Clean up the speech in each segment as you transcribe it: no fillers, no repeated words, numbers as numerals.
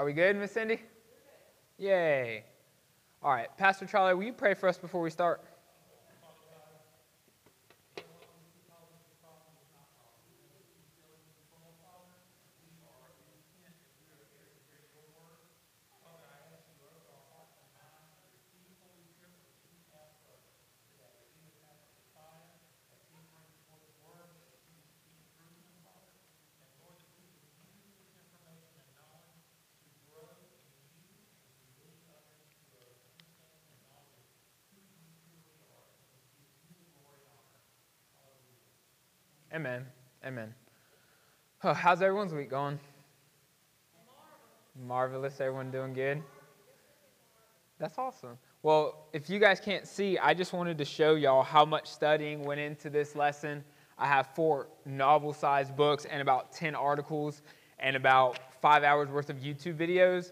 Are we good, Miss Cindy? Yay. All right, Pastor Charlie, will you pray for us before we start? Amen. Amen. Oh, how's everyone's week going? Marvelous. Everyone doing good? That's awesome. Well, if you guys can't see, I just wanted to show y'all how much studying went into this lesson. I have 4 novel-sized books and about 10 articles and about 5 hours worth of YouTube videos.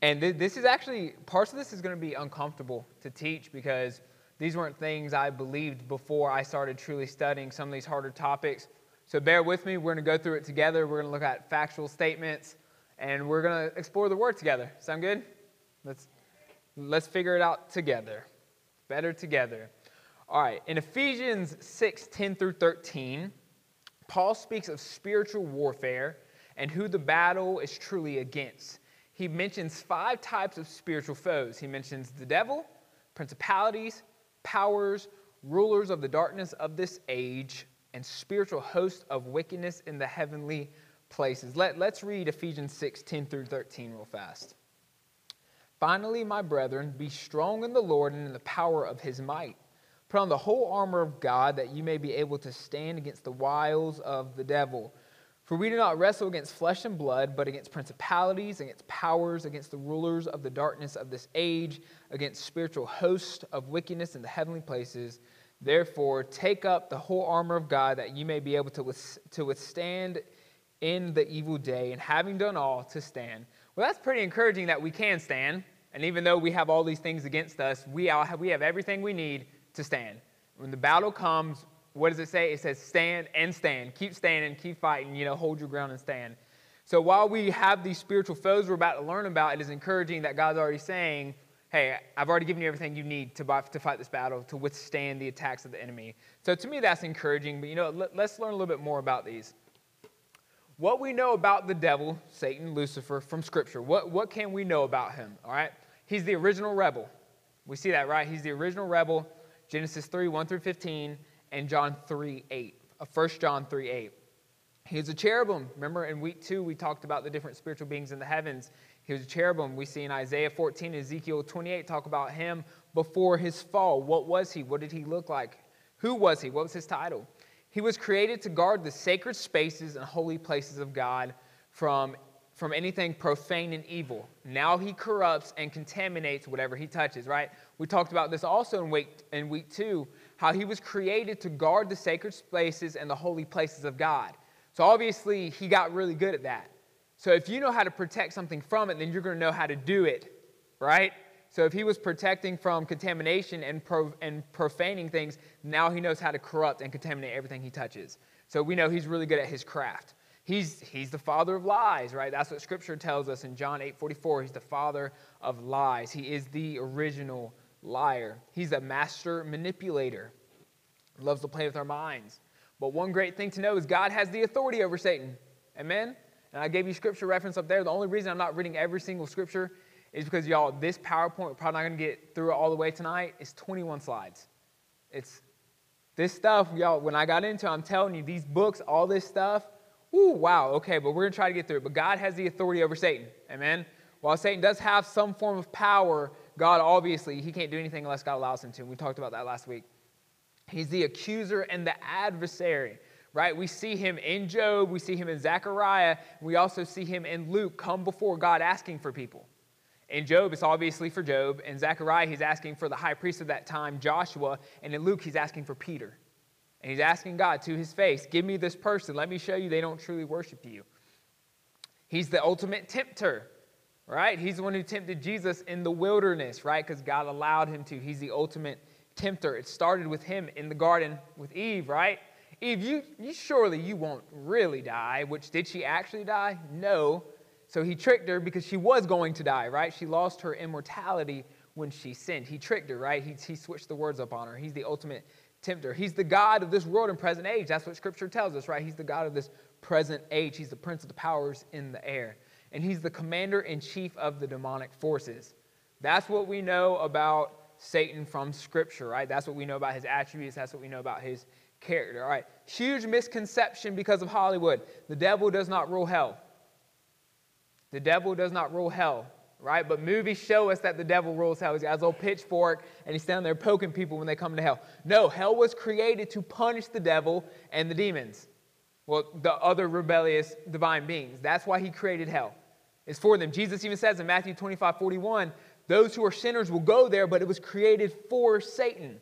And this is actually, parts of this is going to be uncomfortable to teach because these weren't things I believed before I started truly studying some of these harder topics. So bear with me. We're going to go through it together. We're going to look at factual statements, and we're going to explore the word together. Sound good? Let's figure it out together. Better together. All right. In Ephesians 6:10 through 13, Paul speaks of spiritual warfare and who the battle is truly against. He mentions 5 types of spiritual foes. He mentions the devil, principalities, powers, rulers of the darkness of this age, and spiritual hosts of wickedness in the heavenly places. Let's read Ephesians 6:10 through 13 real fast. Finally, my brethren, be strong in the Lord and in the power of his might. Put on the whole armor of God that you may be able to stand against the wiles of the devil. For we do not wrestle against flesh and blood, but against principalities, against powers, against the rulers of the darkness of this age, against spiritual hosts of wickedness in the heavenly places. Therefore, take up the whole armor of God, that you may be able to withstand in the evil day, and having done all, to stand. Well, that's pretty encouraging that we can stand. And even though we have all these things against us, we have everything we need to stand. When the battle comes, what does it say? It says stand and stand. Keep standing, keep fighting, hold your ground and stand. So while we have these spiritual foes we're about to learn about, it is encouraging that God's already saying, hey, I've already given you everything you need to fight this battle, to withstand the attacks of the enemy. So to me, that's encouraging, but let's learn a little bit more about these. What we know about the devil, Satan, Lucifer, from Scripture, what can we know about him, all right? He's the original rebel. We see that, right? He's the original rebel, Genesis 3:1 through 15. And John 3:8, 1 John 3:8. He was a cherubim. Remember in week 2, we talked about the different spiritual beings in the heavens. He was a cherubim. We see in Isaiah 14, Ezekiel 28, talk about him before his fall. What was he? What did he look like? Who was he? What was his title? He was created to guard the sacred spaces and holy places of God from anything profane and evil. Now he corrupts and contaminates whatever he touches, right? We talked about this also in week two, how he was created to guard the sacred spaces and the holy places of God. So obviously he got really good at that. So if you know how to protect something from it, then you're going to know how to do it, right? So if he was protecting from contamination and profaning things, now he knows how to corrupt and contaminate everything he touches. So we know he's really good at his craft. He's the father of lies, right? That's what Scripture tells us in John 8:44. He's the father of lies. He is the original liar. He's a master manipulator. Loves to play with our minds. But one great thing to know is God has the authority over Satan. Amen? And I gave you Scripture reference up there. The only reason I'm not reading every single Scripture is because, y'all, this PowerPoint, we're probably not going to get through it all the way tonight. It's 21 slides. It's this stuff, y'all, when I got into it, I'm telling you, these books, all this stuff, ooh, wow, okay, but we're going to try to get through it. But God has the authority over Satan, amen? While Satan does have some form of power, God, obviously, he can't do anything unless God allows him to. We talked about that last week. He's the accuser and the adversary, right? We see him in Job. We see him in Zechariah. We also see him in Luke come before God asking for people. In Job, it's obviously for Job. In Zechariah, he's asking for the high priest of that time, Joshua. And in Luke, he's asking for Peter. And he's asking God to his face, give me this person. Let me show you they don't truly worship you. He's the ultimate tempter, right? He's the one who tempted Jesus in the wilderness, right? Because God allowed him to. He's the ultimate tempter. It started with him in the garden with Eve, right? Eve, you surely you won't really die, which did she actually die? No. So he tricked her because she was going to die, right? She lost her immortality when she sinned. He tricked her, right? He switched the words up on her. He's the ultimate tempter. He's the God of this world and present age. That's what Scripture tells us, right? He's the God of this present age. He's the prince of the powers in the air. And he's the commander-in-chief of the demonic forces. That's what we know about Satan from Scripture, right? That's what we know about his attributes. That's what we know about his character, all right? Huge misconception because of Hollywood. The devil does not rule hell. The devil does not rule hell, right? But movies show us that the devil rules hell. He's got his old pitchfork, and he's down there poking people when they come to hell. No, hell was created to punish the devil and the demons. Well, the other rebellious divine beings. That's why he created hell. It's for them. Jesus even says in Matthew 25:41, those who are sinners will go there, but it was created for Satan.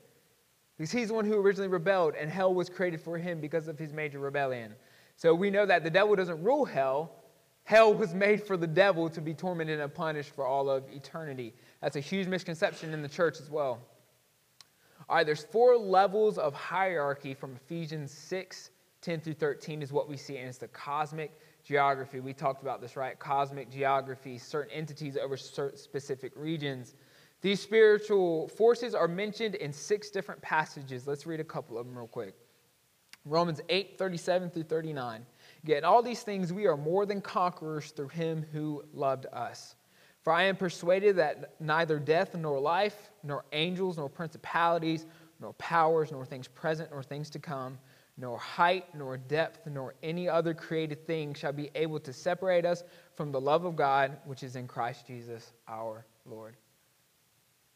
Because he's the one who originally rebelled, and hell was created for him because of his major rebellion. So we know that the devil doesn't rule hell. Hell was made for the devil to be tormented and punished for all of eternity. That's a huge misconception in the church as well. All right, there's four levels of hierarchy from Ephesians 6:10 through 13 is what we see, and it's the cosmic geography. We talked about this, right? Cosmic geography, certain entities over certain specific regions. These spiritual forces are mentioned in 6 different passages. Let's read a couple of them real quick. Romans 8:37 through 39. Yet in all these things we are more than conquerors through him who loved us. For I am persuaded that neither death nor life, nor angels, nor principalities, nor powers, nor things present, nor things to come, nor height, nor depth, nor any other created thing shall be able to separate us from the love of God, which is in Christ Jesus our Lord.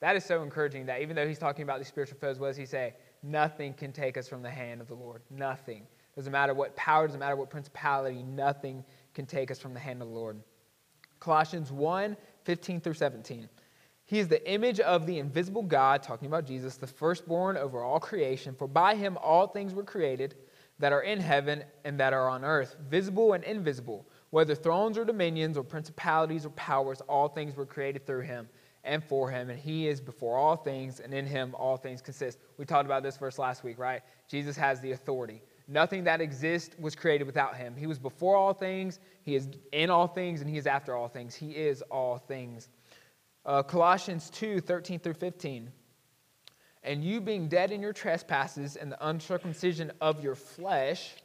That is so encouraging that even though he's talking about these spiritual foes, what does he say? Nothing can take us from the hand of the Lord. Nothing. Doesn't matter what power, doesn't matter what principality, nothing can take us from the hand of the Lord. Colossians 1:15 through 17. He is the image of the invisible God, talking about Jesus, the firstborn over all creation. For by him all things were created that are in heaven and that are on earth, visible and invisible. Whether thrones or dominions or principalities or powers, all things were created through him and for him, and he is before all things, and in him all things consist. We talked about this verse last week, right? Jesus has the authority. Nothing that exists was created without him. He was before all things, he is in all things, and he is after all things. He is all things. Colossians 2:13 through 15. And you being dead in your trespasses and the uncircumcision of your flesh,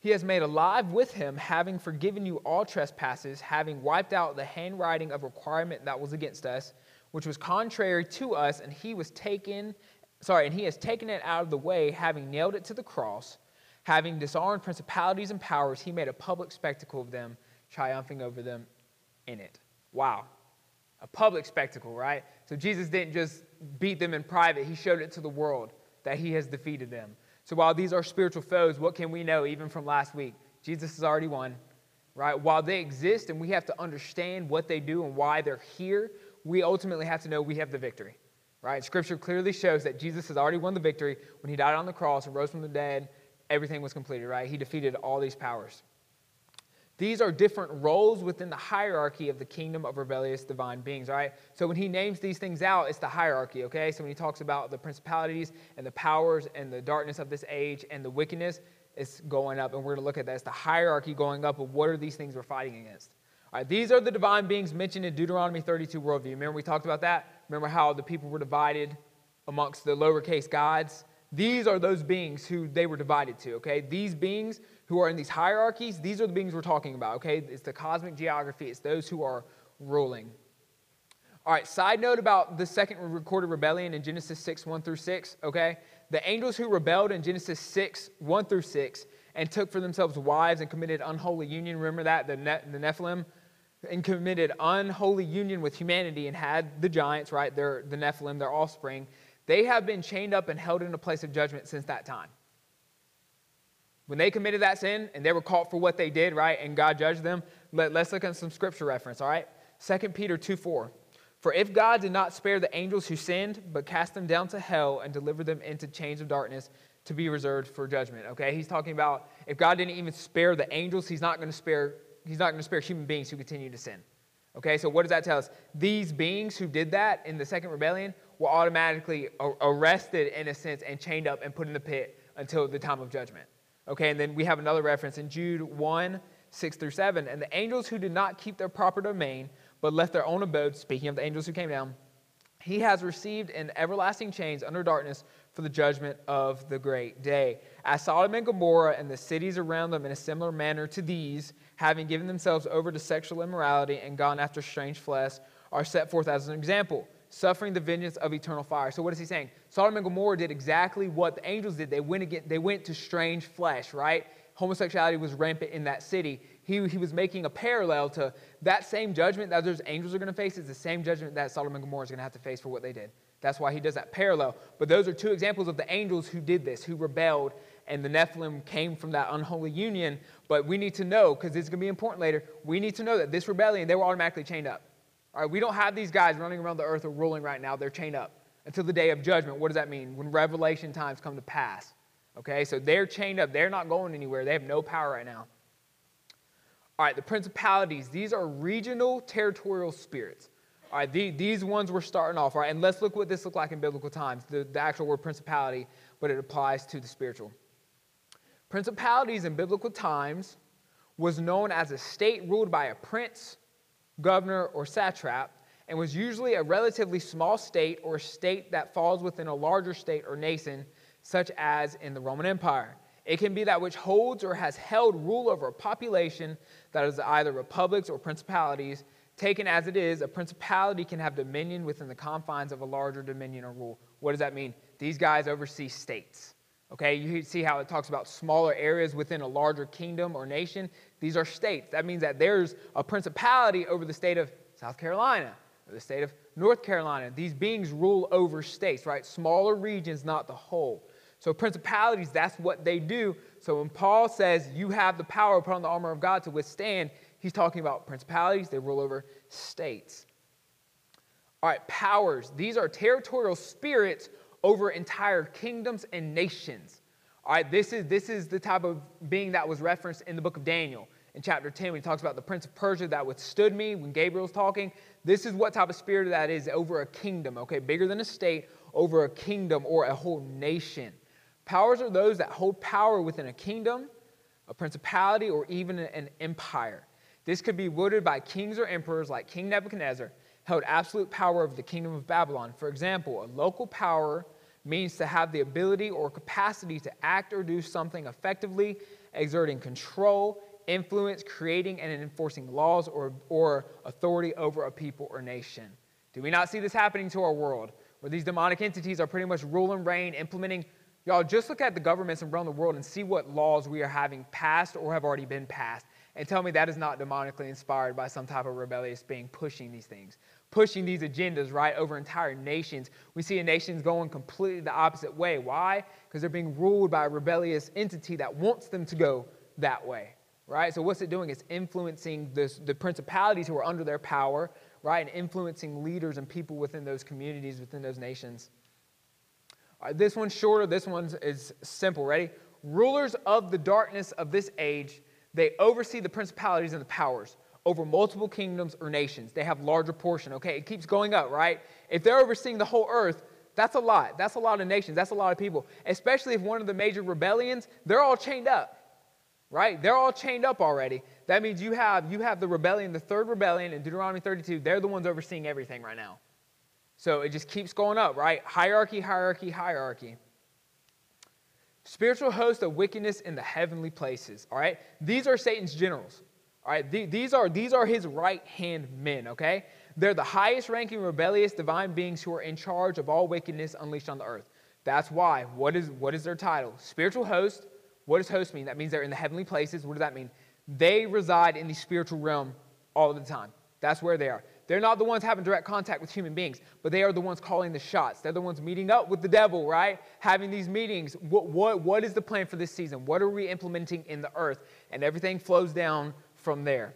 he has made alive with him, having forgiven you all trespasses, having wiped out the handwriting of requirement that was against us, which was contrary to us, and he has taken it out of the way, having nailed it to the cross, having disarmed principalities and powers, he made a public spectacle of them, triumphing over them in it. Wow. A public spectacle, right? So Jesus didn't just beat them in private. He showed it to the world that he has defeated them. So while these are spiritual foes, what can we know even from last week? Jesus has already won, right? While they exist and we have to understand what they do and why they're here, we ultimately have to know we have the victory. Right? Scripture clearly shows that Jesus has already won the victory. When he died on the cross and rose from the dead, everything was completed, right? He defeated all these powers. These are different roles within the hierarchy of the kingdom of rebellious divine beings, right? So when he names these things out, it's the hierarchy, okay? So when he talks about the principalities and the powers and the darkness of this age and the wickedness, it's going up, and we're going to look at that. It's the hierarchy going up of what are these things we're fighting against. All right, these are the divine beings mentioned in Deuteronomy 32 worldview. Remember we talked about that? Remember how the people were divided amongst the lowercase gods? These are those beings who they were divided to, okay? These beings who are in these hierarchies, these are the beings we're talking about, okay? It's the cosmic geography. It's those who are ruling. All right, side note about the second recorded rebellion in Genesis 6:1 through 6, okay? The angels who rebelled in Genesis 6:1 through 6 and took for themselves wives and committed unholy union. Remember that? The Nephilim? And committed unholy union with humanity and had the giants, right, the Nephilim, their offspring. They have been chained up and held in a place of judgment since that time. When they committed that sin and they were caught for what they did, right, and God judged them, let's look at some scripture reference, all right? 2 Peter 2:4. For if God did not spare the angels who sinned, but cast them down to hell and delivered them into chains of darkness to be reserved for judgment, okay? He's talking about if God didn't even spare the angels, He's not going to spare human beings who continue to sin. Okay, so what does that tell us? These beings who did that in the second rebellion were automatically arrested, in a sense, and chained up and put in the pit until the time of judgment. Okay, and then we have another reference in Jude 1, 6-7. And the angels who did not keep their proper domain, but left their own abode, speaking of the angels who came down, he has received in everlasting chains under darkness for the judgment of the great day. As Sodom and Gomorrah and the cities around them in a similar manner to these, having given themselves over to sexual immorality and gone after strange flesh, are set forth as an example, suffering the vengeance of eternal fire. So what is he saying? Sodom and Gomorrah did exactly what the angels did. They went to strange flesh, right? Homosexuality was rampant in that city. He was making a parallel to that same judgment that those angels are going to face is the same judgment that Sodom and Gomorrah is going to have to face for what they did. That's why he does that parallel. But those are two examples of the angels who did this, who rebelled, and the Nephilim came from that unholy union. But we need to know, because this is going to be important later, we need to know that this rebellion, they were automatically chained up. All right, we don't have these guys running around the earth or ruling right now. They're chained up until the day of judgment. What does that mean? When Revelation times come to pass. Okay, so they're chained up. They're not going anywhere. They have no power right now. All right, the principalities. These are regional territorial spirits. All right, these ones we're starting off. All right, and let's look what this looked like in biblical times. The actual word principality, but it applies to the spiritual. Principalities in biblical times was known as a state ruled by a prince, governor, or satrap, and was usually a relatively small state or state that falls within a larger state or nation, such as in the Roman Empire. It can be that which holds or has held rule over a population that is either republics or principalities. Taken as it is, a principality can have dominion within the confines of a larger dominion or rule. What does that mean? These guys oversee states. Okay, you see how it talks about smaller areas within a larger kingdom or nation. These are states. That means that there's a principality over the state of South Carolina, or the state of North Carolina. These beings rule over states, right? Smaller regions, not the whole. So principalities, that's what they do. So when Paul says you have the power, put on the armor of God to withstand, he's talking about principalities. They rule over states. All right, powers. These are territorial spirits over entire kingdoms and nations. All right, this is the type of being that was referenced in the book of Daniel. In chapter 10, when he talks about the prince of Persia that withstood me when Gabriel's talking. This is what type of spirit that is over a kingdom, okay? Bigger than a state, over a kingdom or a whole nation. Powers are those that hold power within a kingdom, a principality, or even an empire. This could be wielded by kings or emperors like King Nebuchadnezzar, held absolute power over the kingdom of Babylon. For example, a local power means to have the ability or capacity to act or do something effectively, exerting control, influence, creating and enforcing laws or authority over a people or nation. Do we not see this happening to our world, where these demonic entities are pretty much rule and reign, implementing? Y'all, just look at the governments around the world and see what laws we are having passed or have already been passed, and tell me that is not demonically inspired by some type of rebellious being pushing these things, pushing these agendas, right, over entire nations. We see nations going completely the opposite way. Why? Because they're being ruled by a rebellious entity that wants them to go that way, right? So what's it doing? It's influencing the principalities who are under their power, right, and influencing leaders and people within those communities, within those nations. This one's shorter. This one is simple. Ready? Rulers of the darkness of this age, they oversee the principalities and the powers over multiple kingdoms or nations. They have larger portion. Okay, it keeps going up, right? If they're overseeing the whole earth, that's a lot. That's a lot of nations. That's a lot of people, especially if one of the major rebellions, they're all chained up, right? They're all chained up already. That means you have the rebellion, the third rebellion in Deuteronomy 32. They're the ones overseeing everything right now. So it just keeps going up, right? Hierarchy, hierarchy, hierarchy. Spiritual host of wickedness in the heavenly places, all right? These are Satan's generals, all right? These are his right-hand men, okay? They're the highest-ranking rebellious divine beings who are in charge of all wickedness unleashed on the earth. That's why. What is their title? Spiritual host. What does host mean? That means they're in the heavenly places. What does that mean? They reside in the spiritual realm all the time. That's where they are. They're not the ones having direct contact with human beings, but they are the ones calling the shots. They're the ones meeting up with the devil, right? Having these meetings. What is the plan for this season? What are we implementing in the earth? And everything flows down from there.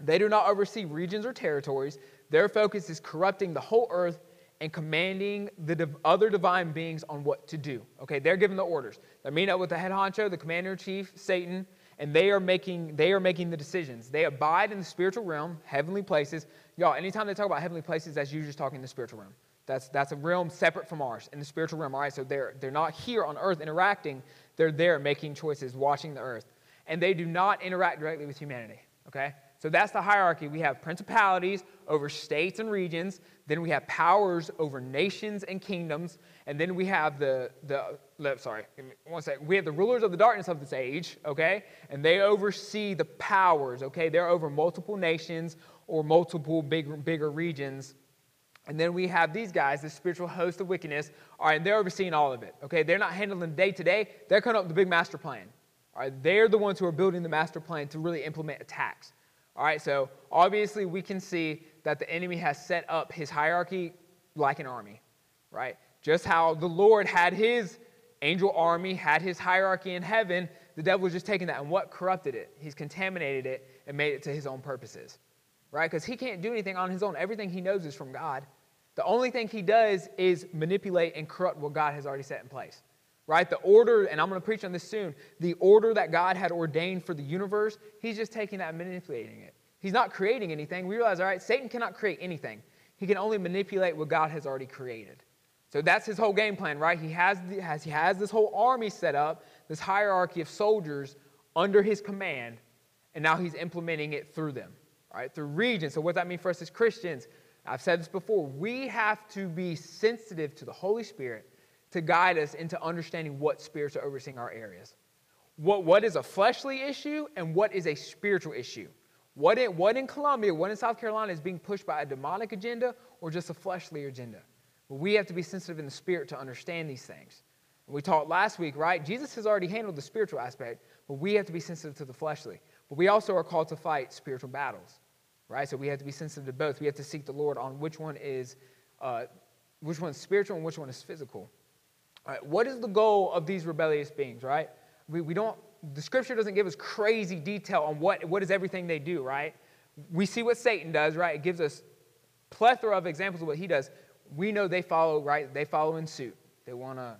They do not oversee regions or territories. Their focus is corrupting the whole earth and commanding the other divine beings on what to do. Okay, they're giving the orders. They're meeting up with the head honcho, the commander-in-chief, Satan, and they are making the decisions. They abide in the spiritual realm, heavenly places. Y'all, anytime they talk about heavenly places, that's usually just talking the spiritual realm. That's a realm separate from ours, in the spiritual realm. All right, so they're not here on earth interacting. They're there making choices, watching the earth. and they do not interact directly with humanity, okay? So that's the hierarchy. We have principalities over states and regions. Then we have powers over nations and kingdoms. And then we have we have the rulers of the darkness of this age, okay? And they oversee the powers, okay? They're over multiple nations or multiple bigger regions. And then we have these guys, the spiritual host of wickedness. All right, and they're overseeing all of it, okay? They're not handling day to day. They're coming up with the big master plan. All right, they're the ones who are building the master plan to really implement attacks. All right, so obviously we can see that the enemy has set up his hierarchy like an army, right? Just how the Lord had his angel army, had his hierarchy in heaven, the devil was just taking that and what corrupted it? He's contaminated it and made it to his own purposes, right? Because he can't do anything on his own. Everything he knows is from God. The only thing he does is manipulate and corrupt what God has already set in place. Right? The order, and I'm going to preach on this soon, the order that God had ordained for the universe, he's just taking that and manipulating it. He's not creating anything. We realize, all right, Satan cannot create anything. He can only manipulate what God has already created. So that's his whole game plan, right? He has this whole army set up, this hierarchy of soldiers under his command, and now he's implementing it through them, right? Through regions. So what does that mean for us as Christians? I've said this before. We have to be sensitive to the Holy Spirit to guide us into understanding what spirits are overseeing our areas. What is a fleshly issue and what is a spiritual issue? What in Colombia, what in South Carolina is being pushed by a demonic agenda or just a fleshly agenda? Well, we have to be sensitive in the spirit to understand these things. We taught last week, right? Jesus has already handled the spiritual aspect, but we have to be sensitive to the fleshly. But we also are called to fight spiritual battles, right? So we have to be sensitive to both. We have to seek the Lord on which one's spiritual and which one is physical. All right, what is the goal of these rebellious beings, right? The scripture doesn't give us crazy detail on what is everything they do, right? We see what Satan does, right? It gives us plethora of examples of what he does. We know they follow, right? They follow in suit. They want to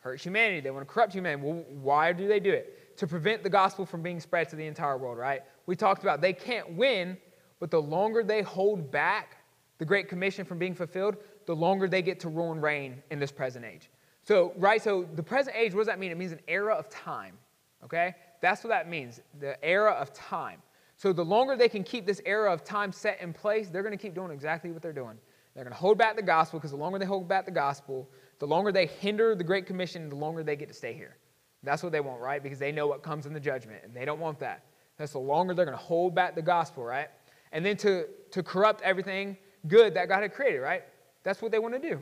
hurt humanity. They want to corrupt humanity. Well, why do they do it? To prevent the gospel from being spread to the entire world, right? We talked about they can't win, but the longer they hold back the Great Commission from being fulfilled, the longer they get to rule and reign in this present age. So, right, so the present age, what does that mean? It means an era of time, okay? That's what that means, the era of time. So the longer they can keep this era of time set in place, they're going to keep doing exactly what they're doing. They're going to hold back the gospel because the longer they hold back the gospel, the longer they hinder the Great Commission, the longer they get to stay here. That's what they want, right? Because they know what comes in the judgment, and they don't want that. That's the longer they're going to hold back the gospel, right? And then to corrupt everything good that God had created, right? That's what they want to do.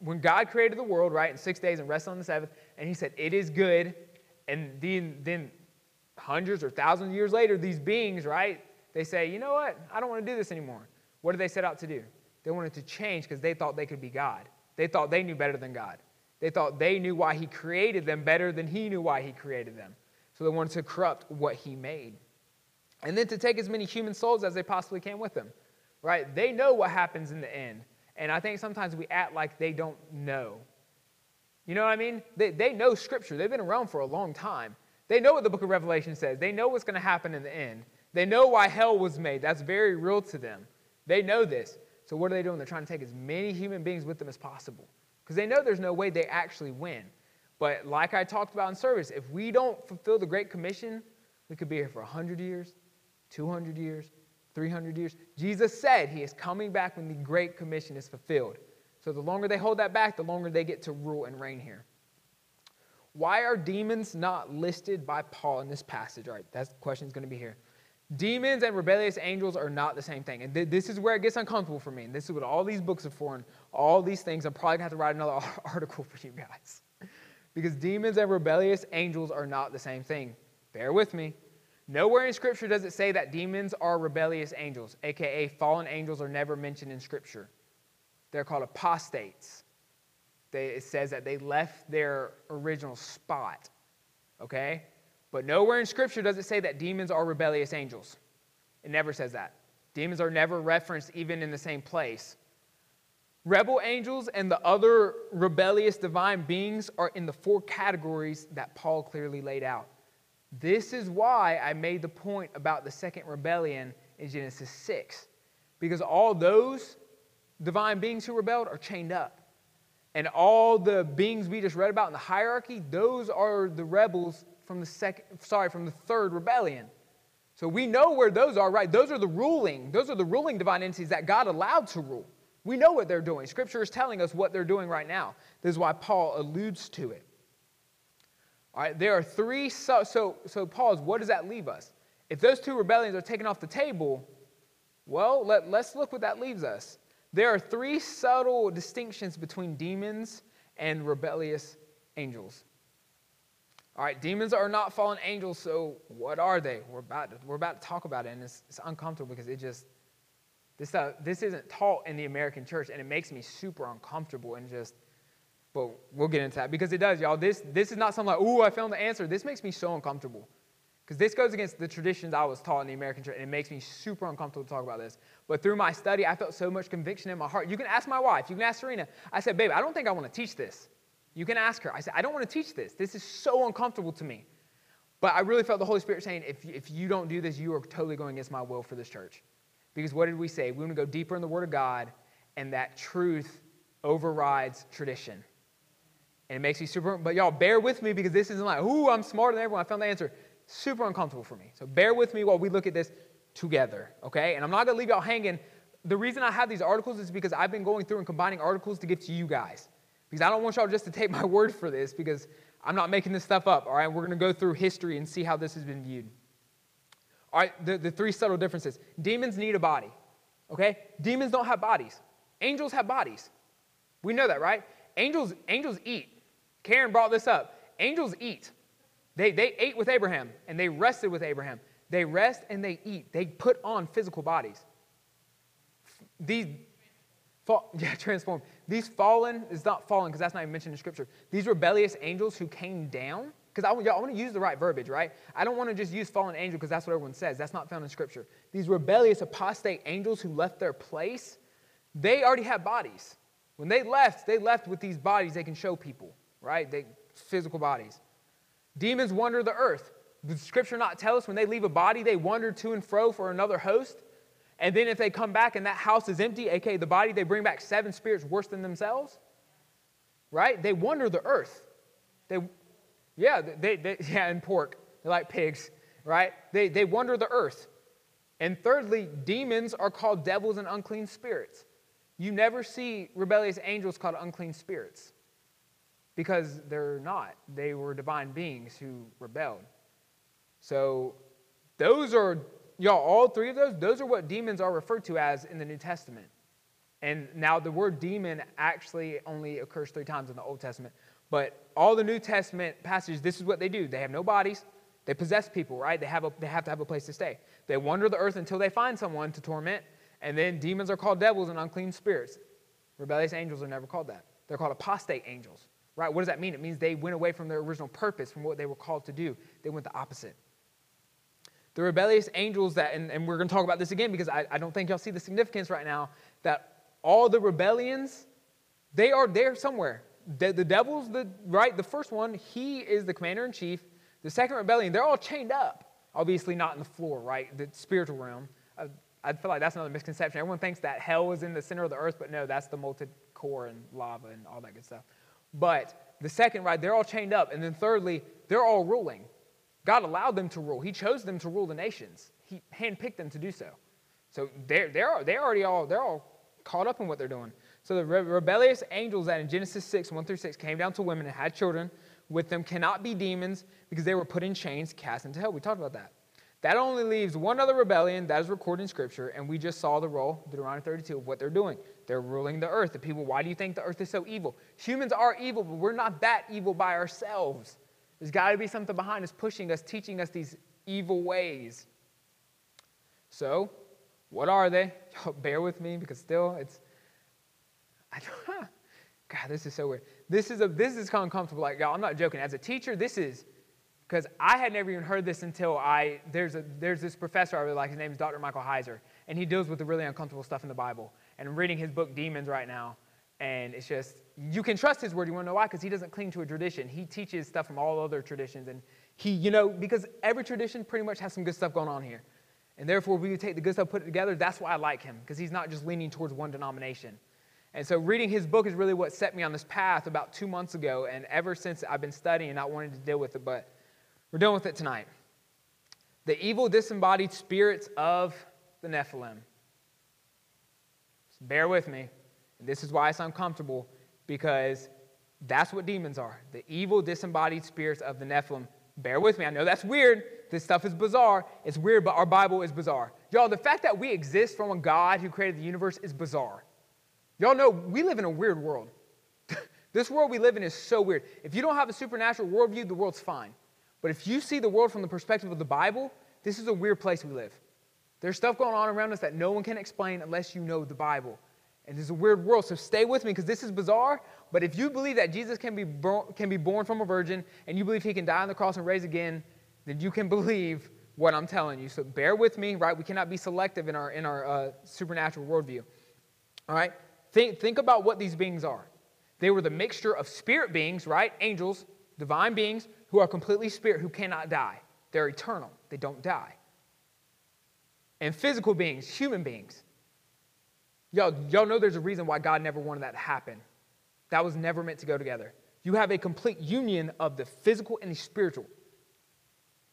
When God created the world, right, in 6 days and rested on the seventh, and he said, it is good, and then hundreds or thousands of years later, these beings, right, they say, you know what, I don't want to do this anymore. What did they set out to do? They wanted to change because they thought they could be God. They thought they knew better than God. They thought they knew why he created them better than he knew why he created them. So they wanted to corrupt what he made. And then to take as many human souls as they possibly can with them, right? They know what happens in the end. And I think sometimes we act like they don't know. You know what I mean? They know Scripture. They've been around for a long time. They know what the book of Revelation says. They know what's going to happen in the end. They know why hell was made. That's very real to them. They know this. So what are they doing? They're trying to take as many human beings with them as possible because they know there's no way they actually win. But like I talked about in service, if we don't fulfill the Great Commission, we could be here for 100 years, 200 years, 300 years. Jesus said he is coming back when the Great Commission is fulfilled. So the longer they hold that back, the longer they get to rule and reign here. Why are demons not listed by Paul in this passage? All right, that question's going to be here. Demons and rebellious angels are not the same thing. And this is where it gets uncomfortable for me. And this is what all these books are for and all these things. I'm probably going to have to write another article for you guys. Because demons and rebellious angels are not the same thing. Bear with me. Nowhere in Scripture does it say that demons are rebellious angels, a.k.a. fallen angels are never mentioned in Scripture. They're called apostates. It says that they left their original spot, okay? But nowhere in Scripture does it say that demons are rebellious angels. It never says that. Demons are never referenced even in the same place. Rebel angels and the other rebellious divine beings are in the four categories that Paul clearly laid out. This is why I made the point about the second rebellion in Genesis 6. Because all those divine beings who rebelled are chained up. And all the beings we just read about in the hierarchy, those are the rebels from the third rebellion. So we know where those are, right? Those are the ruling divine entities that God allowed to rule. We know what they're doing. Scripture is telling us what they're doing right now. This is why Paul alludes to it. All right, there are three, so pause, what does that leave us? If those two rebellions are taken off the table, well, let's look what that leaves us. There are three subtle distinctions between demons and rebellious angels. All right, demons are not fallen angels, so what are they? We're about to talk about it, and it's uncomfortable because it just, this isn't taught in the American church, and it makes me super uncomfortable and just, but we'll get into that because it does, y'all. This is not something like, ooh, I found the answer. This makes me so uncomfortable because this goes against the traditions I was taught in the American church, and it makes me super uncomfortable to talk about this. But through my study, I felt so much conviction in my heart. You can ask my wife. You can ask Serena. I said, babe, I don't think I want to teach this. You can ask her. I said, I don't want to teach this. This is so uncomfortable to me. But I really felt the Holy Spirit saying, if you don't do this, you are totally going against my will for this church. Because what did we say? We want to go deeper in the Word of God, and that truth overrides tradition. And it makes me super, but y'all bear with me because this isn't like, ooh, I'm smarter than everyone. I found the answer. Super uncomfortable for me. So bear with me while we look at this together, okay? And I'm not going to leave y'all hanging. The reason I have these articles is because I've been going through and combining articles to give to you guys. Because I don't want y'all just to take my word for this, because I'm not making this stuff up, all right? We're going to go through history and see how this has been viewed. All right, the three subtle differences. Demons need a body, okay? Demons don't have bodies. Angels have bodies. We know that, right? Angels eat. Karen brought this up. Angels eat. They ate with Abraham, and they rested with Abraham. They rest and they eat. They put on physical bodies. Transform. These fallen, it's not fallen because that's not even mentioned in Scripture. These rebellious angels who came down, because I want to use the right verbiage, right? I don't want to just use fallen angel because that's what everyone says. That's not found in Scripture. These rebellious apostate angels who left their place, they already had bodies. When they left with these bodies they can show people, right? Physical bodies. Demons wander the earth. Does Scripture not tell us when they leave a body, they wander to and fro for another host? And then if they come back and that house is empty, a.k.a. the body, they bring back seven spirits worse than themselves, right? They wander the earth. And pork. They're like pigs, right? They wander the earth. And thirdly, demons are called devils and unclean spirits. You never see rebellious angels called unclean spirits because they're not. They were divine beings who rebelled. So those are, y'all, all three of those are what demons are referred to as in the New Testament. And now the word demon actually only occurs three times in the Old Testament. But all the New Testament passages, this is what they do. They have no bodies. They possess people, right? They have to have a place to stay. They wander the earth until they find someone to torment. And then demons are called devils and unclean spirits. Rebellious angels are never called that. They're called apostate angels, right? What does that mean? It means they went away from their original purpose, from what they were called to do. They went the opposite. The rebellious angels that, and we're going to talk about this again because I don't think y'all see the significance right now, that all the rebellions, they are there somewhere. The devil's, the first one, he is the commander-in-chief. The second rebellion, they're all chained up. Obviously not in the floor, right? The spiritual realm. I feel like that's another misconception. Everyone thinks that hell is in the center of the earth, but no, that's the molten core and lava and all that good stuff. But the second, right, they're all chained up. And then thirdly, they're all ruling. God allowed them to rule. He chose them to rule the nations. He handpicked them to do so. So they're all caught up in what they're doing. So the rebellious angels that in Genesis 6, 1 through 6 came down to women and had children with them cannot be demons because they were put in chains, cast into hell. We talked about that. That only leaves one other rebellion that is recorded in Scripture, and we just saw the role, Deuteronomy 32, of what they're doing. They're ruling the earth. The people, why do you think the earth is so evil? Humans are evil, but we're not that evil by ourselves. There's got to be something behind us pushing us, teaching us these evil ways. So, what are they? Y'all bear with me because still it's... God, this is so weird. This is kind of uncomfortable. Like, y'all, I'm not joking. As a teacher, this is... Because I had never even heard this until there's this professor I really like. His name is Dr. Michael Heiser, and he deals with the really uncomfortable stuff in the Bible. And I'm reading his book, Demons, right now, and it's just, you can trust his word. You want to know why? Because he doesn't cling to a tradition. He teaches stuff from all other traditions, and he, you know, because every tradition pretty much has some good stuff going on here. And therefore, we take the good stuff, put it together. That's why I like him, because he's not just leaning towards one denomination. And so reading his book is really what set me on this path about 2 months ago, and ever since I've been studying and not wanting to deal with it, but we're dealing with it tonight. The evil disembodied spirits of the Nephilim. So bear with me. This is why it's uncomfortable, because that's what demons are. The evil disembodied spirits of the Nephilim. Bear with me. I know that's weird. This stuff is bizarre. It's weird, but our Bible is bizarre. Y'all, the fact that we exist from a God who created the universe is bizarre. Y'all know we live in a weird world. This world we live in is so weird. If you don't have a supernatural worldview, the world's fine. But if you see the world from the perspective of the Bible, this is a weird place we live. There's stuff going on around us that no one can explain unless you know the Bible. And this is a weird world, so stay with me because this is bizarre. But if you believe that Jesus can be born from a virgin and you believe he can die on the cross and raise again, then you can believe what I'm telling you. So bear with me, right? We cannot be selective in our supernatural worldview. All right? Think about what these beings are. They were the mixture of spirit beings, right? Angels, divine beings who are completely spirit, who cannot die. They're eternal. They don't die. And physical beings, human beings. Y'all know there's a reason why God never wanted that to happen. That was never meant to go together. You have a complete union of the physical and the spiritual.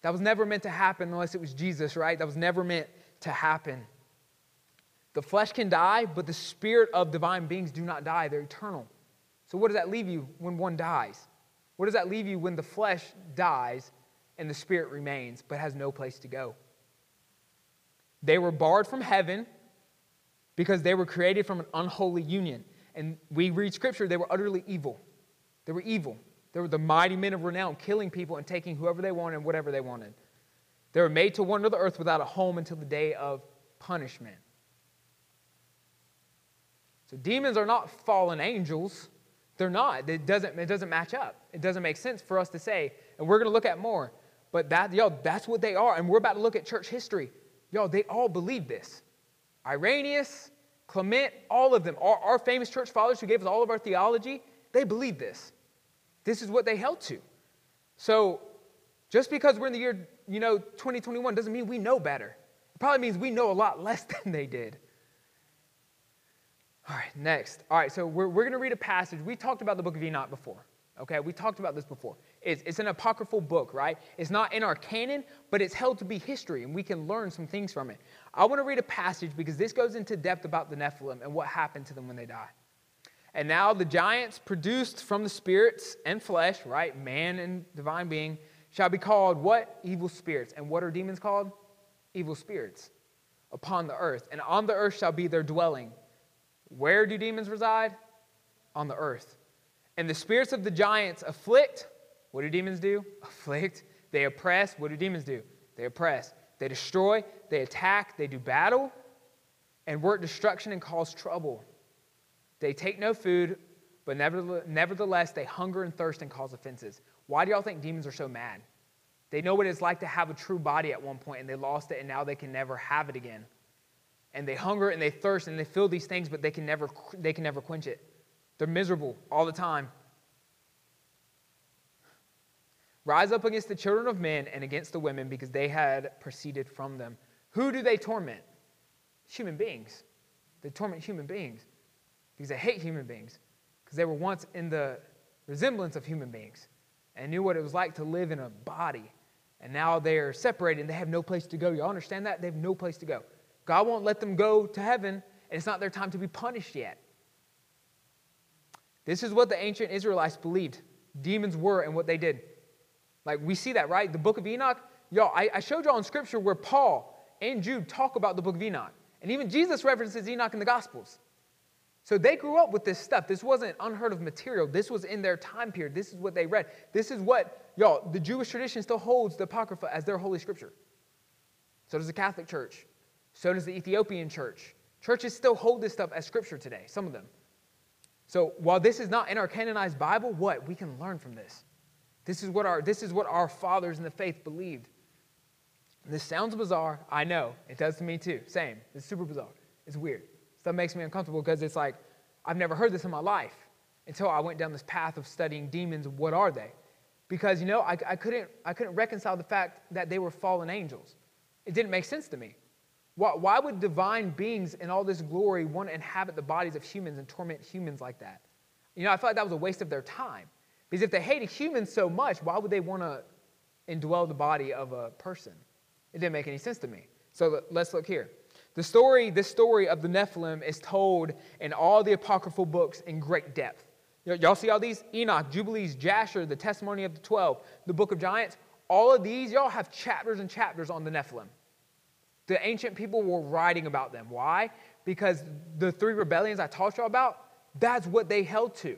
That was never meant to happen unless it was Jesus, right? That was never meant to happen. The flesh can die, but the spirit of divine beings do not die. They're eternal. So what does that leave you when one dies? What does that leave you when the flesh dies and the spirit remains but has no place to go? They were barred from heaven because they were created from an unholy union. And we read scripture, they were utterly evil. They were evil. They were the mighty men of renown, killing people and taking whoever they wanted and whatever they wanted. They were made to wander the earth without a home until the day of punishment. So demons are not fallen angels. They're not. It doesn't match up. It doesn't make sense for us to say, and we're going to look at more. But that, y'all, that's what they are. And we're about to look at church history. Y'all, they all believe this. Irenaeus, Clement, all of them, our famous church fathers who gave us all of our theology, they believed this. This is what they held to. So just because we're in the year, 2021 doesn't mean we know better. It probably means we know a lot less than they did. All right, next. All right, so we're going to read a passage. We talked about the book of Enoch before, okay? We talked about this before. It's an apocryphal book, right? It's not in our canon, but it's held to be history, and we can learn some things from it. I want to read a passage because this goes into depth about the Nephilim and what happened to them when they died. And now the giants produced from the spirits and flesh, right, man and divine being, shall be called what? Evil spirits. And what are demons called? Evil spirits upon the earth. And on the earth shall be their dwelling. Where do demons reside? On the earth. And the spirits of the giants afflict. What do demons do? Afflict. They oppress. What do demons do? They oppress. They destroy. They attack. They do battle and work destruction and cause trouble. They take no food, but nevertheless they hunger and thirst and cause offenses. Why do y'all think demons are so mad? They know what it's like to have a true body at one point, and they lost it, and now they can never have it again. And they hunger and they thirst and they feel these things, but they can never quench it. They're miserable all the time. Rise up against the children of men and against the women, because they had proceeded from them. Who do they torment? Human beings. They torment human beings because they hate human beings, because they were once in the resemblance of human beings and knew what it was like to live in a body. And now they're separated and they have no place to go. Y'all understand that? They have no place to go. God won't let them go to heaven, and it's not their time to be punished yet. This is what the ancient Israelites believed. Demons were and what they did. Like, we see that, right? The book of Enoch. Y'all, I showed y'all in Scripture where Paul and Jude talk about the book of Enoch. And even Jesus references Enoch in the Gospels. So they grew up with this stuff. This wasn't unheard of material. This was in their time period. This is what they read. This is what, y'all, the Jewish tradition still holds the Apocrypha as their holy Scripture. So does the Catholic Church. So does the Ethiopian church. Churches still hold this stuff as scripture today, some of them. So while this is not in our canonized Bible, what? We can learn from this. This is what our fathers in the faith believed. This sounds bizarre. I know. It does to me too. Same. It's super bizarre. It's weird. Stuff makes me uncomfortable because it's like, I've never heard this in my life until I went down this path of studying demons. What are they? Because, I couldn't reconcile the fact that they were fallen angels. It didn't make sense to me. Why would divine beings in all this glory want to inhabit the bodies of humans and torment humans like that? You know, I feel like that was a waste of their time. Because if they hated humans so much, why would they want to indwell the body of a person? It didn't make any sense to me. So let's look here. This story of the Nephilim is told in all the apocryphal books in great depth. Y'all see all these? Enoch, Jubilees, Jasher, the Testimony of the 12, the Book of Giants. All of these, y'all have chapters and chapters on the Nephilim. The ancient people were writing about them. Why? Because the three rebellions I taught y'all about, that's what they held to.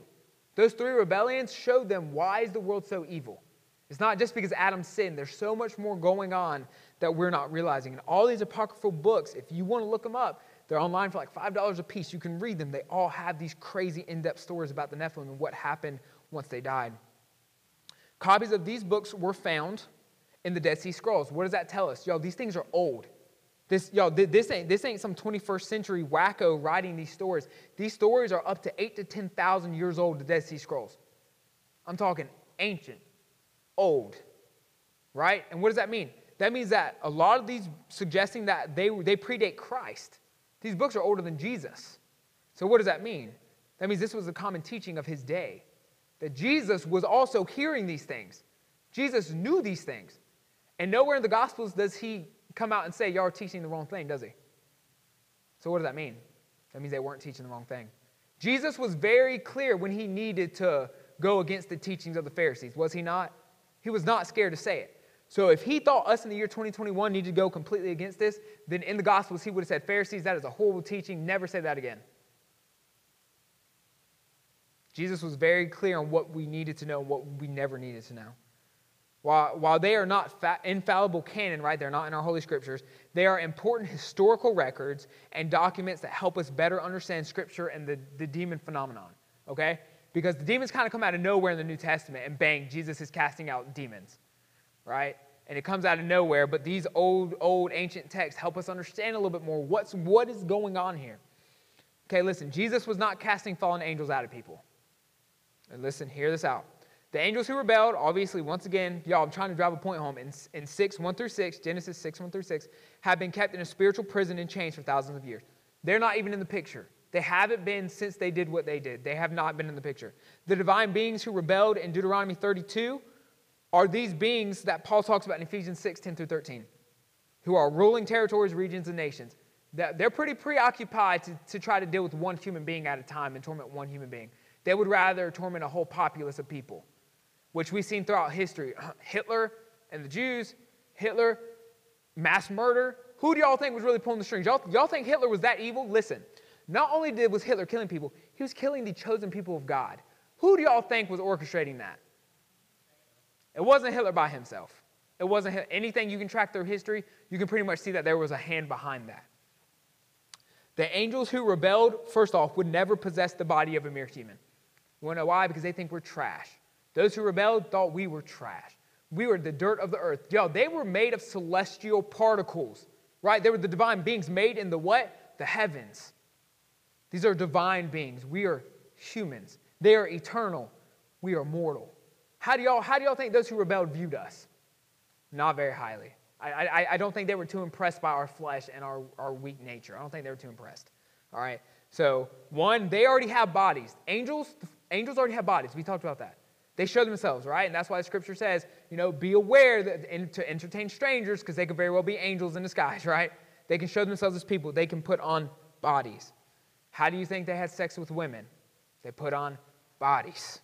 Those three rebellions showed them why is the world so evil. It's not just because Adam sinned. There's so much more going on that we're not realizing. And all these apocryphal books, if you want to look them up, they're online for like $5 a piece. You can read them. They all have these crazy in-depth stories about the Nephilim and what happened once they died. Copies of these books were found in the Dead Sea Scrolls. What does that tell us? Yo, these things are old. This ain't some 21st century wacko writing these stories. These stories are up to 8,000 to 10,000 years old, the Dead Sea Scrolls. I'm talking ancient, old, right? And what does that mean? That means that a lot of these suggesting that they predate Christ. These books are older than Jesus. So what does that mean? That means this was the common teaching of his day. That Jesus was also hearing these things. Jesus knew these things. And nowhere in the Gospels does he come out and say, y'all are teaching the wrong thing, does he? So what does that mean? That means they weren't teaching the wrong thing. Jesus was very clear when he needed to go against the teachings of the Pharisees, was he not? He was not scared to say it. So if he thought us in the year 2021 needed to go completely against this, then in the Gospels he would have said, Pharisees, that is a horrible teaching, never say that again. Jesus was very clear on what we needed to know and what we never needed to know. While they are not infallible canon, right, they're not in our Holy Scriptures, they are important historical records and documents that help us better understand Scripture and the demon phenomenon, okay? Because the demons kind of come out of nowhere in the New Testament, and bang, Jesus is casting out demons, right? And it comes out of nowhere, but these old ancient texts help us understand a little bit more what is going on here. Okay, listen, Jesus was not casting fallen angels out of people. And listen, hear this out. The angels who rebelled, obviously, once again, y'all, I'm trying to drive a point home. In 6:1-6, Genesis 6:1-6, have been kept in a spiritual prison and chains for thousands of years. They're not even in the picture. They haven't been since they did what they did. They have not been in the picture. The divine beings who rebelled in Deuteronomy 32 are these beings that Paul talks about in Ephesians 6:10-13, who are ruling territories, regions, and nations. They're pretty preoccupied to try to deal with one human being at a time and torment one human being. They would rather torment a whole populace of people, which we've seen throughout history. Hitler and the Jews, Hitler, mass murder. Who do y'all think was really pulling the strings? Y'all think Hitler was that evil? Listen, not only was Hitler killing people, he was killing the chosen people of God. Who do y'all think was orchestrating that? It wasn't Hitler by himself. It wasn't anything you can track through history. You can pretty much see that there was a hand behind that. The angels who rebelled, first off, would never possess the body of a mere human. You want to know why? Because they think we're trash. Those who rebelled thought we were trash. We were the dirt of the earth. Yo, they were made of celestial particles, right? They were the divine beings made in the what? The heavens. These are divine beings. We are humans. They are eternal. We are mortal. How do y'all think those who rebelled viewed us? Not very highly. I don't think they were too impressed by our flesh and our weak nature. I don't think they were too impressed. All right? So, one, they already have bodies. Angels already have bodies. We talked about that. They show themselves, right? And that's why the Scripture says, you know, be aware to entertain strangers because they could very well be angels in disguise, right? They can show themselves as people. They can put on bodies. How do you think they had sex with women? They put on bodies.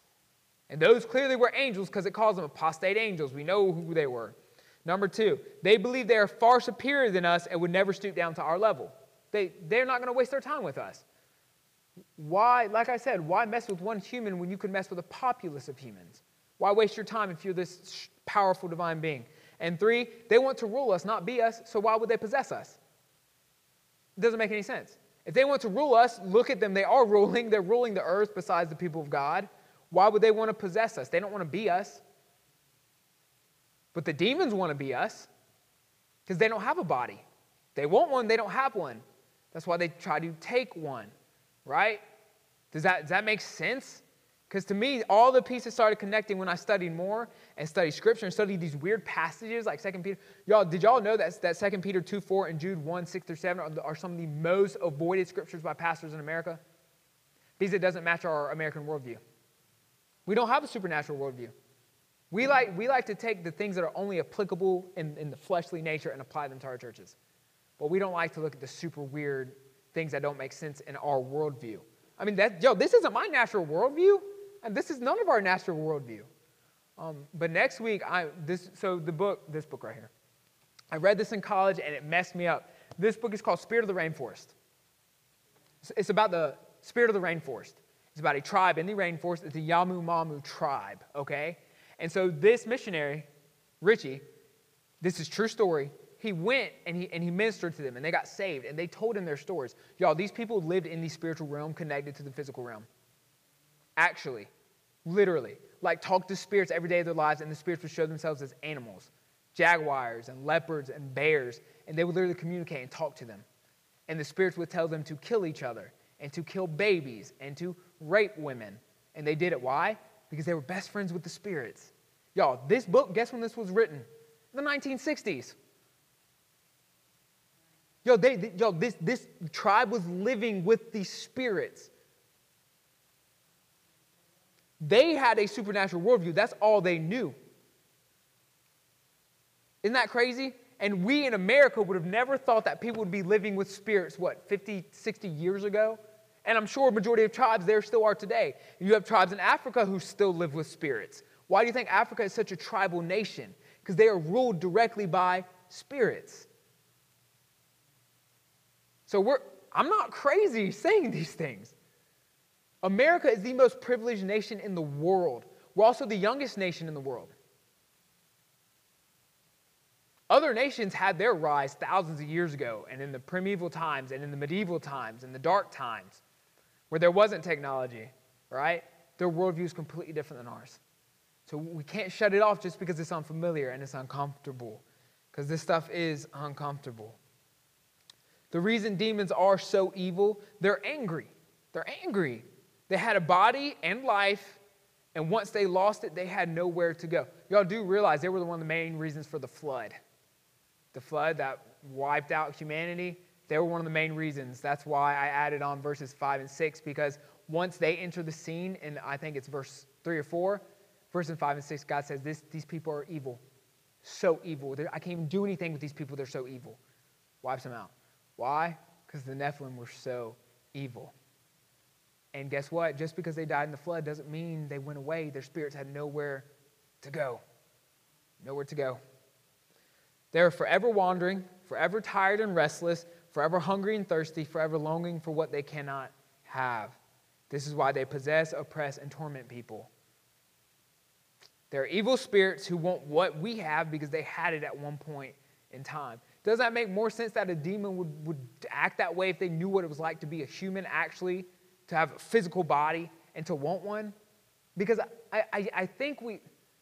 And those clearly were angels because it calls them apostate angels. We know who they were. Number two, they believe they are far superior than us and would never stoop down to our level. They're not going to waste their time with us. Why, like I said, why mess with one human when you could mess with a populace of humans? Why waste your time if you're this powerful divine being? And three, they want to rule us, not be us, so why would they possess us? It doesn't make any sense. If they want to rule us, look at them. They are ruling. They're ruling the earth besides the people of God. Why would they want to possess us? They don't want to be us. But the demons want to be us because they don't have a body. They want one. They don't have one. That's why they try to take one. Right? Does that make sense? Because to me, all the pieces started connecting when I studied more and studied Scripture and studied these weird passages like Second Peter. Y'all, did y'all know that 2 Peter 2:4 and Jude 1:6-7 are some of the most avoided Scriptures by pastors in America? Because it doesn't match our American worldview. We don't have a supernatural worldview. We like to take the things that are only applicable in the fleshly nature and apply them to our churches. But we don't like to look at the super weird things that don't make sense in our worldview. I mean, this isn't my natural worldview. And this is none of our natural worldview. But next week, this book right here. I read this in college, and it messed me up. This book is called Spirit of the Rainforest. It's about the Spirit of the Rainforest. It's about a tribe in the rainforest. It's a Yamu Mamu tribe, okay? And so this missionary, Richie, this is true story. He went and he ministered to them, and they got saved, and they told him their stories. Y'all, these people lived in the spiritual realm connected to the physical realm. Actually, literally, like talked to spirits every day of their lives, and the spirits would show themselves as animals, jaguars and leopards and bears, and they would literally communicate and talk to them. And the spirits would tell them to kill each other and to kill babies and to rape women. And they did it. Why? Because they were best friends with the spirits. Y'all, this book, guess when this was written? In the 1960s. Yo, this tribe was living with the spirits. They had a supernatural worldview. That's all they knew. Isn't that crazy? And we in America would have never thought that people would be living with spirits, 50, 60 years ago? And I'm sure a majority of tribes there still are today. You have tribes in Africa who still live with spirits. Why do you think Africa is such a tribal nation? Because they are ruled directly by spirits. So I'm not crazy saying these things. America is the most privileged nation in the world. We're also the youngest nation in the world. Other nations had their rise thousands of years ago, and in the primeval times, and in the medieval times, and the dark times, where there wasn't technology, right? Their worldview is completely different than ours. So we can't shut it off just because it's unfamiliar and it's uncomfortable, because this stuff is uncomfortable. The reason demons are so evil, they're angry. They're angry. They had a body and life, and once they lost it, they had nowhere to go. Y'all do realize they were one of the main reasons for the flood. The flood that wiped out humanity, they were one of the main reasons. That's why I added on verses 5 and 6, because once they enter the scene, and I think it's verse 3 or 4, verses 5 and 6, God says, these people are evil, so evil. I can't even do anything with these people. They're so evil. Wipes them out. Why? Because the Nephilim were so evil. And guess what? Just because they died in the flood doesn't mean they went away. Their spirits had nowhere to go. Nowhere to go. They were forever wandering, forever tired and restless, forever hungry and thirsty, forever longing for what they cannot have. This is why they possess, oppress, and torment people. They're evil spirits who want what we have because they had it at one point in time. Does that make more sense that a demon would act that way if they knew what it was like to be a human actually? To have a physical body and to want one? Because I think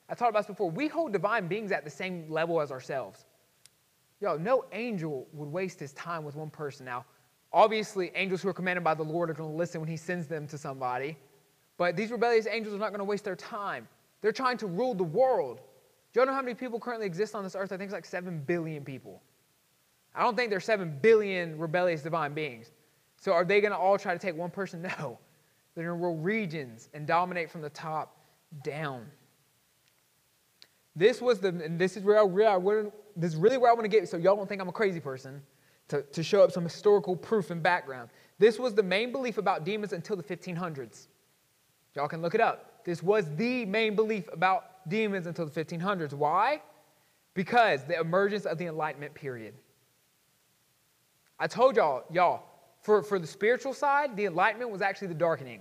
I talked about this before, we hold divine beings at the same level as ourselves. Yo, no angel would waste his time with one person. Now, obviously, angels who are commanded by the Lord are going to listen when he sends them to somebody. But these rebellious angels are not going to waste their time. They're trying to rule the world. Do you know how many people currently exist on this earth? I think it's like 7 billion people. I don't think there's 7 billion rebellious divine beings. So are they going to all try to take one person? No. They're going to rule regions and dominate from the top down. This is really where I want to get, so y'all don't think I'm a crazy person, to show up some historical proof and background. This was the main belief about demons until the 1500s. Y'all can look it up. This was the main belief about demons until the 1500s. Why? Because the emergence of the Enlightenment period. I told y'all. For the spiritual side, the Enlightenment was actually the darkening,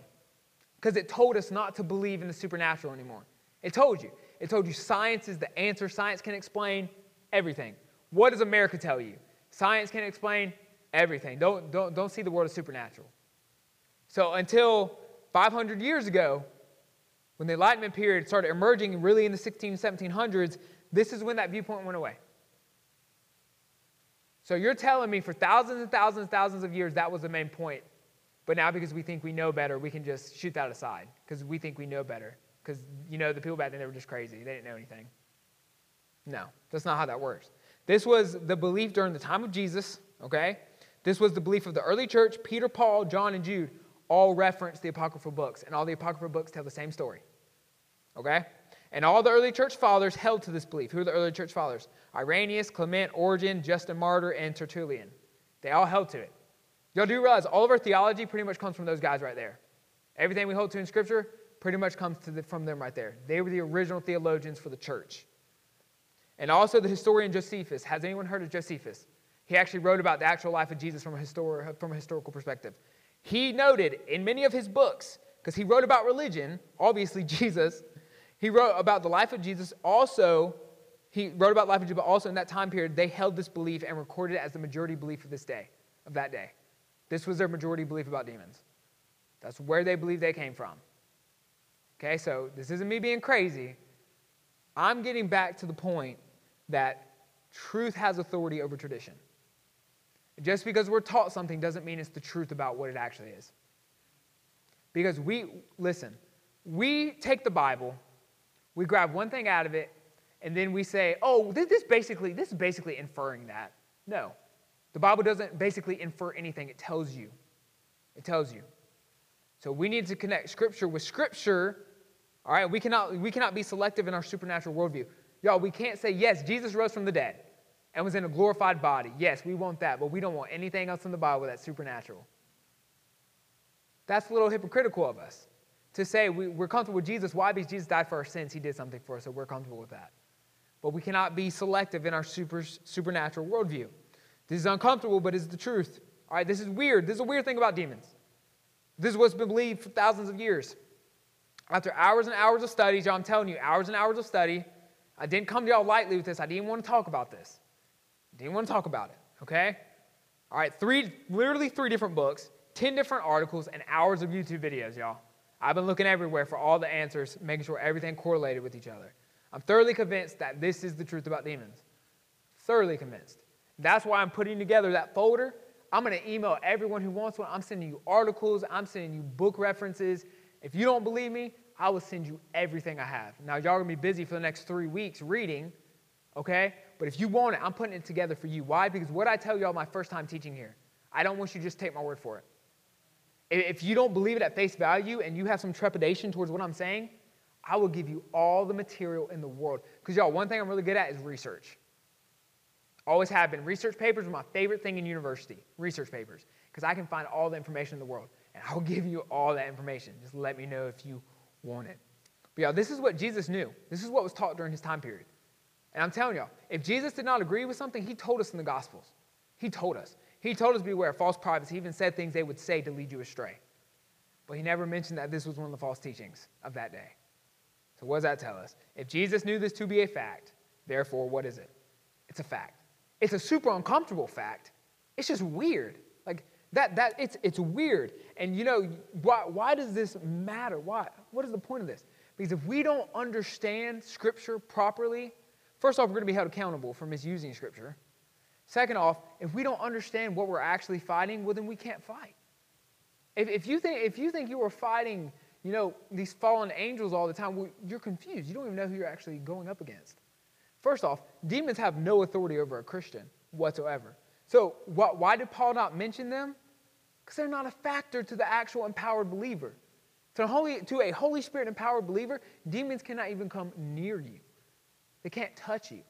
because it told us not to believe in the supernatural anymore. It told you science is the answer. Science can explain everything. What does America tell you? Science can explain everything. Don't see the world as supernatural. So until 500 years ago, when the Enlightenment period started emerging, really in the 1600s, 1700s, this is when that viewpoint went away. So you're telling me for thousands and thousands and thousands of years that was the main point But now because we think we know better, we can just shoot that aside because we think we know better. Because, you know, the people back then, they were just crazy. They didn't know anything. No, that's not how that works. This was the belief during the time of Jesus, okay? This was the belief of the early church. Peter, Paul, John, and Jude all reference the apocryphal books, and all the apocryphal books tell the same story, okay? And all the early church fathers held to this belief. Who are the early church fathers? Irenaeus, Clement, Origen, Justin Martyr, and Tertullian. They all held to it. Y'all do realize all of our theology pretty much comes from those guys right there. Everything we hold to in Scripture pretty much comes from them right there. They were the original theologians for the church. And also the historian Josephus. Has anyone heard of Josephus? He actually wrote about the actual life of Jesus from a historical perspective. He noted in many of his books, because he wrote about religion, obviously Jesus. He wrote about the life of Jesus. Also, he wrote about the life of Jesus, but also in that time period, they held this belief and recorded it as the majority belief of this day, of that day. This was their majority belief about demons. That's where they believed they came from. Okay, so this isn't me being crazy. I'm getting back to the point that truth has authority over tradition. Just because we're taught something doesn't mean it's the truth about what it actually is. Because we take the Bible, we grab one thing out of it, and then we say, oh, this is basically inferring that. No, the Bible doesn't basically infer anything. It tells you. It tells you. So we need to connect Scripture with Scripture. All right, we cannot be selective in our supernatural worldview. Y'all, we can't say, yes, Jesus rose from the dead and was in a glorified body. Yes, we want that, but we don't want anything else in the Bible that's supernatural. That's a little hypocritical of us to say we're comfortable with Jesus. Why? Because Jesus died for our sins. He did something for us, so we're comfortable with that. But we cannot be selective in our supernatural worldview. This is uncomfortable, but it's the truth. All right, this is weird. This is a weird thing about demons. This is what's been believed for thousands of years. After hours and hours of study, y'all, I'm telling you, hours and hours of study, I didn't come to y'all lightly with this. I didn't want to talk about this. I didn't want to talk about it, okay? All right, literally three different books, 10 different articles, and hours of YouTube videos, y'all. I've been looking everywhere for all the answers, making sure everything correlated with each other. I'm thoroughly convinced that this is the truth about demons. Thoroughly convinced. That's why I'm putting together that folder. I'm going to email everyone who wants one. I'm sending you articles. I'm sending you book references. If you don't believe me, I will send you everything I have. Now, y'all are going to be busy for the next 3 weeks reading, okay? But if you want it, I'm putting it together for you. Why? Because what I tell y'all my first time teaching here, I don't want you to just take my word for it. If you don't believe it at face value and you have some trepidation towards what I'm saying, I will give you all the material in the world. Because, y'all, one thing I'm really good at is research. Always have been. Research papers are my favorite thing in university, research papers, because I can find all the information in the world. And I'll give you all that information. Just let me know if you want it. But y'all, this is what Jesus knew. This is what was taught during his time period. And I'm telling y'all, if Jesus did not agree with something, he told us in the Gospels. He told us. He told us beware of false prophets. He even said things they would say to lead you astray. But he never mentioned that this was one of the false teachings of that day. So what does that tell us? If Jesus knew this to be a fact, therefore, what is it? It's a fact. It's a super uncomfortable fact. It's just weird. Like it's weird. And you know, why does this matter? Why? What is the point of this? Because if we don't understand Scripture properly, first off, we're going to be held accountable for misusing Scripture. Second off, if we don't understand what we're actually fighting, well, then we can't fight. If you think you are fighting, you know, these fallen angels all the time, well, you're confused. You don't even know who you're actually going up against. First off, demons have no authority over a Christian whatsoever. So why did Paul not mention them? Because they're not a factor to the actual empowered believer. To a Holy Spirit empowered believer, demons cannot even come near you. They can't touch you.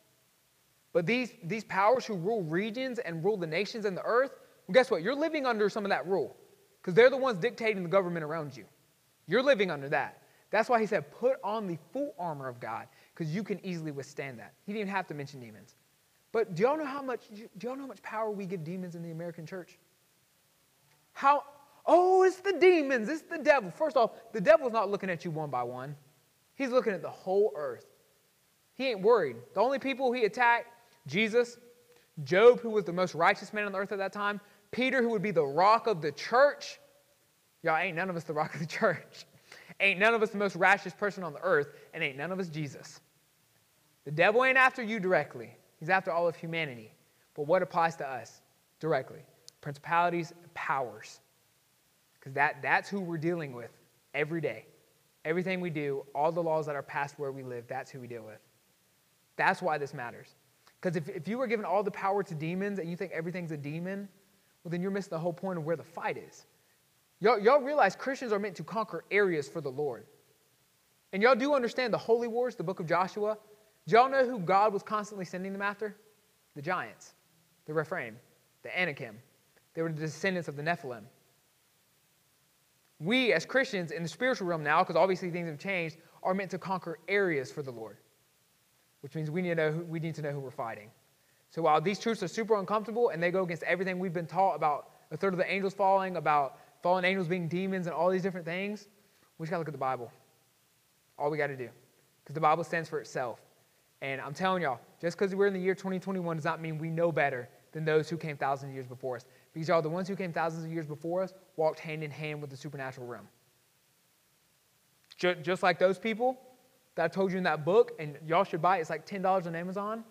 But these powers who rule regions and rule the nations and the earth, well, guess what? You're living under some of that rule because they're the ones dictating the government around you. You're living under that. That's why he said, put on the full armor of God, because you can easily withstand that. He didn't even have to mention demons. But do y'all know how much power we give demons in the American church? It's the demons, it's the devil. First off, the devil's not looking at you one by one. He's looking at the whole earth. He ain't worried. The only people he attacked, Jesus, Job, who was the most righteous man on the earth at that time, Peter, who would be the rock of the church. Y'all, ain't none of us the rock of the church. Ain't none of us the most righteous person on the earth, and ain't none of us Jesus. The devil ain't after you directly. He's after all of humanity. But what applies to us directly? Principalities and powers. because that's who we're dealing with every day. Everything we do, all the laws that are passed where we live, that's who we deal with. That's why this matters. Because if you were given all the power to demons and you think everything's a demon, well, then you're missing the whole point of where the fight is. Y'all realize Christians are meant to conquer areas for the Lord. And y'all do understand the Holy Wars, the book of Joshua. Do y'all know who God was constantly sending them after? The giants, the Rephaim, the Anakim. They were the descendants of the Nephilim. We, as Christians, in the spiritual realm now, because obviously things have changed, are meant to conquer areas for the Lord, which means we need to know who we're fighting. So while these truths are super uncomfortable and they go against everything we've been taught about a third of the angels falling, about fallen angels being demons and all these different things, we just got to look at the Bible. All we got to do. Because the Bible stands for itself. And I'm telling y'all, just because we're in the year 2021 does not mean we know better than those who came thousands of years before us. Because y'all, the ones who came thousands of years before us walked hand in hand with the supernatural realm. Just like those people that I told you in that book, and y'all should buy it. It's like $10 on Amazon.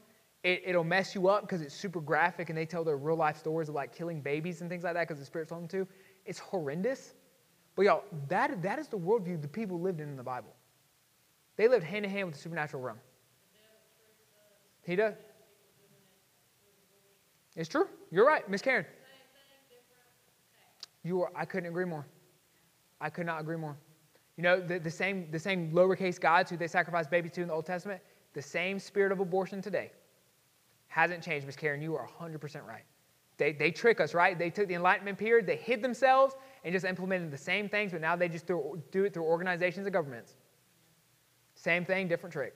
It'll mess you up because it's super graphic, and they tell their real-life stories of like killing babies and things like that because the Spirit's on them too. It's horrendous. But y'all, that is the worldview the people lived in the Bible. They lived hand in hand with the supernatural realm. He does. It's true. You're right, Miss Karen. I couldn't agree more. I could not agree more. You know, the same lowercase gods who they sacrificed babies to in the Old Testament, the same spirit of abortion today hasn't changed, Miss Karen. You are 100% right. They trick us, right? They took the Enlightenment period, they hid themselves, and just implemented the same things, but now they just do it through organizations and governments. Same thing, different trick.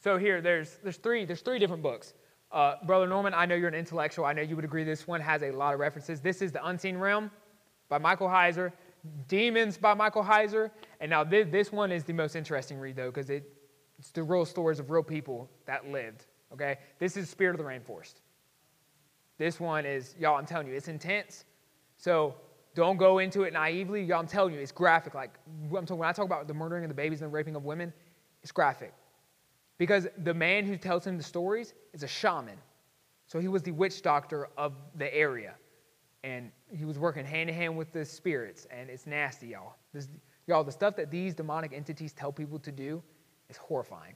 So here, there's three different books. Brother Norman, I know you're an intellectual. I know you would agree this one has a lot of references. This is The Unseen Realm by Michael Heiser, Demons by Michael Heiser, and now this one is the most interesting read, though, because it's the real stories of real people that lived, okay? This is Spirit of the Rainforest. This one is, y'all, I'm telling you, it's intense, so don't go into it naively. Y'all, I'm telling you, it's graphic. Like, when I talk about the murdering of the babies and the raping of women, it's graphic. Because the man who tells him the stories is a shaman. So he was the witch doctor of the area. And he was working hand-in-hand with the spirits. And it's nasty, y'all. Y'all, the stuff that these demonic entities tell people to do is horrifying.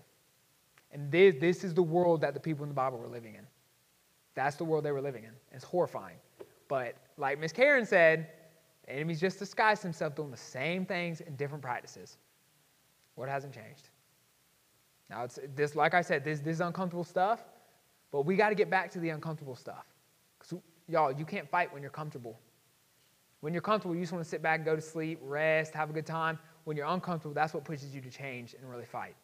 And this is the world that the people in the Bible were living in. That's the world they were living in. It's horrifying. But like Miss Karen said, the enemy's just disguised himself doing the same things in different practices. What hasn't changed? Now, it's this, like I said, this is uncomfortable stuff, but we got to get back to the uncomfortable stuff. Because, y'all, you can't fight when you're comfortable. When you're comfortable, you just want to sit back, go to sleep, rest, have a good time. When you're uncomfortable, that's what pushes you to change and really fight.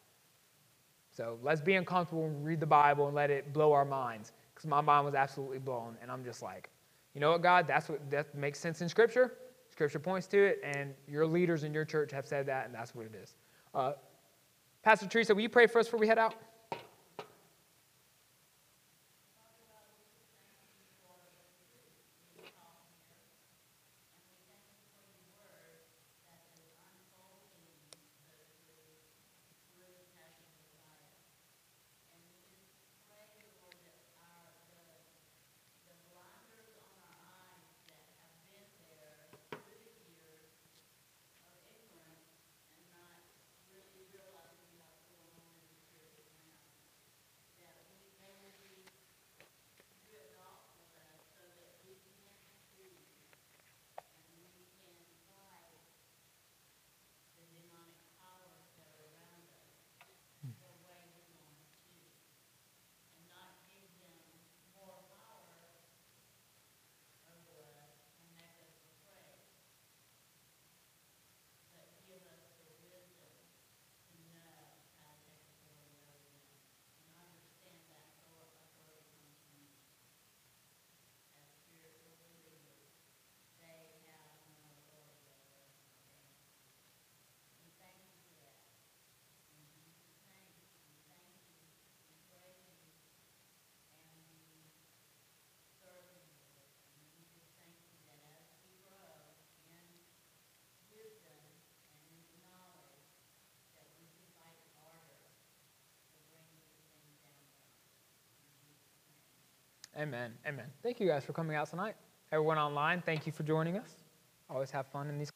So let's be uncomfortable and read the Bible and let it blow our minds. Because my mind was absolutely blown, and I'm just like, you know what, God, that makes sense in Scripture. Scripture points to it, and your leaders in your church have said that, and that's what it is. Pastor Teresa, will you pray for us before we head out? Amen. Amen. Thank you guys for coming out tonight. Everyone online, thank you for joining us. Always have fun in these.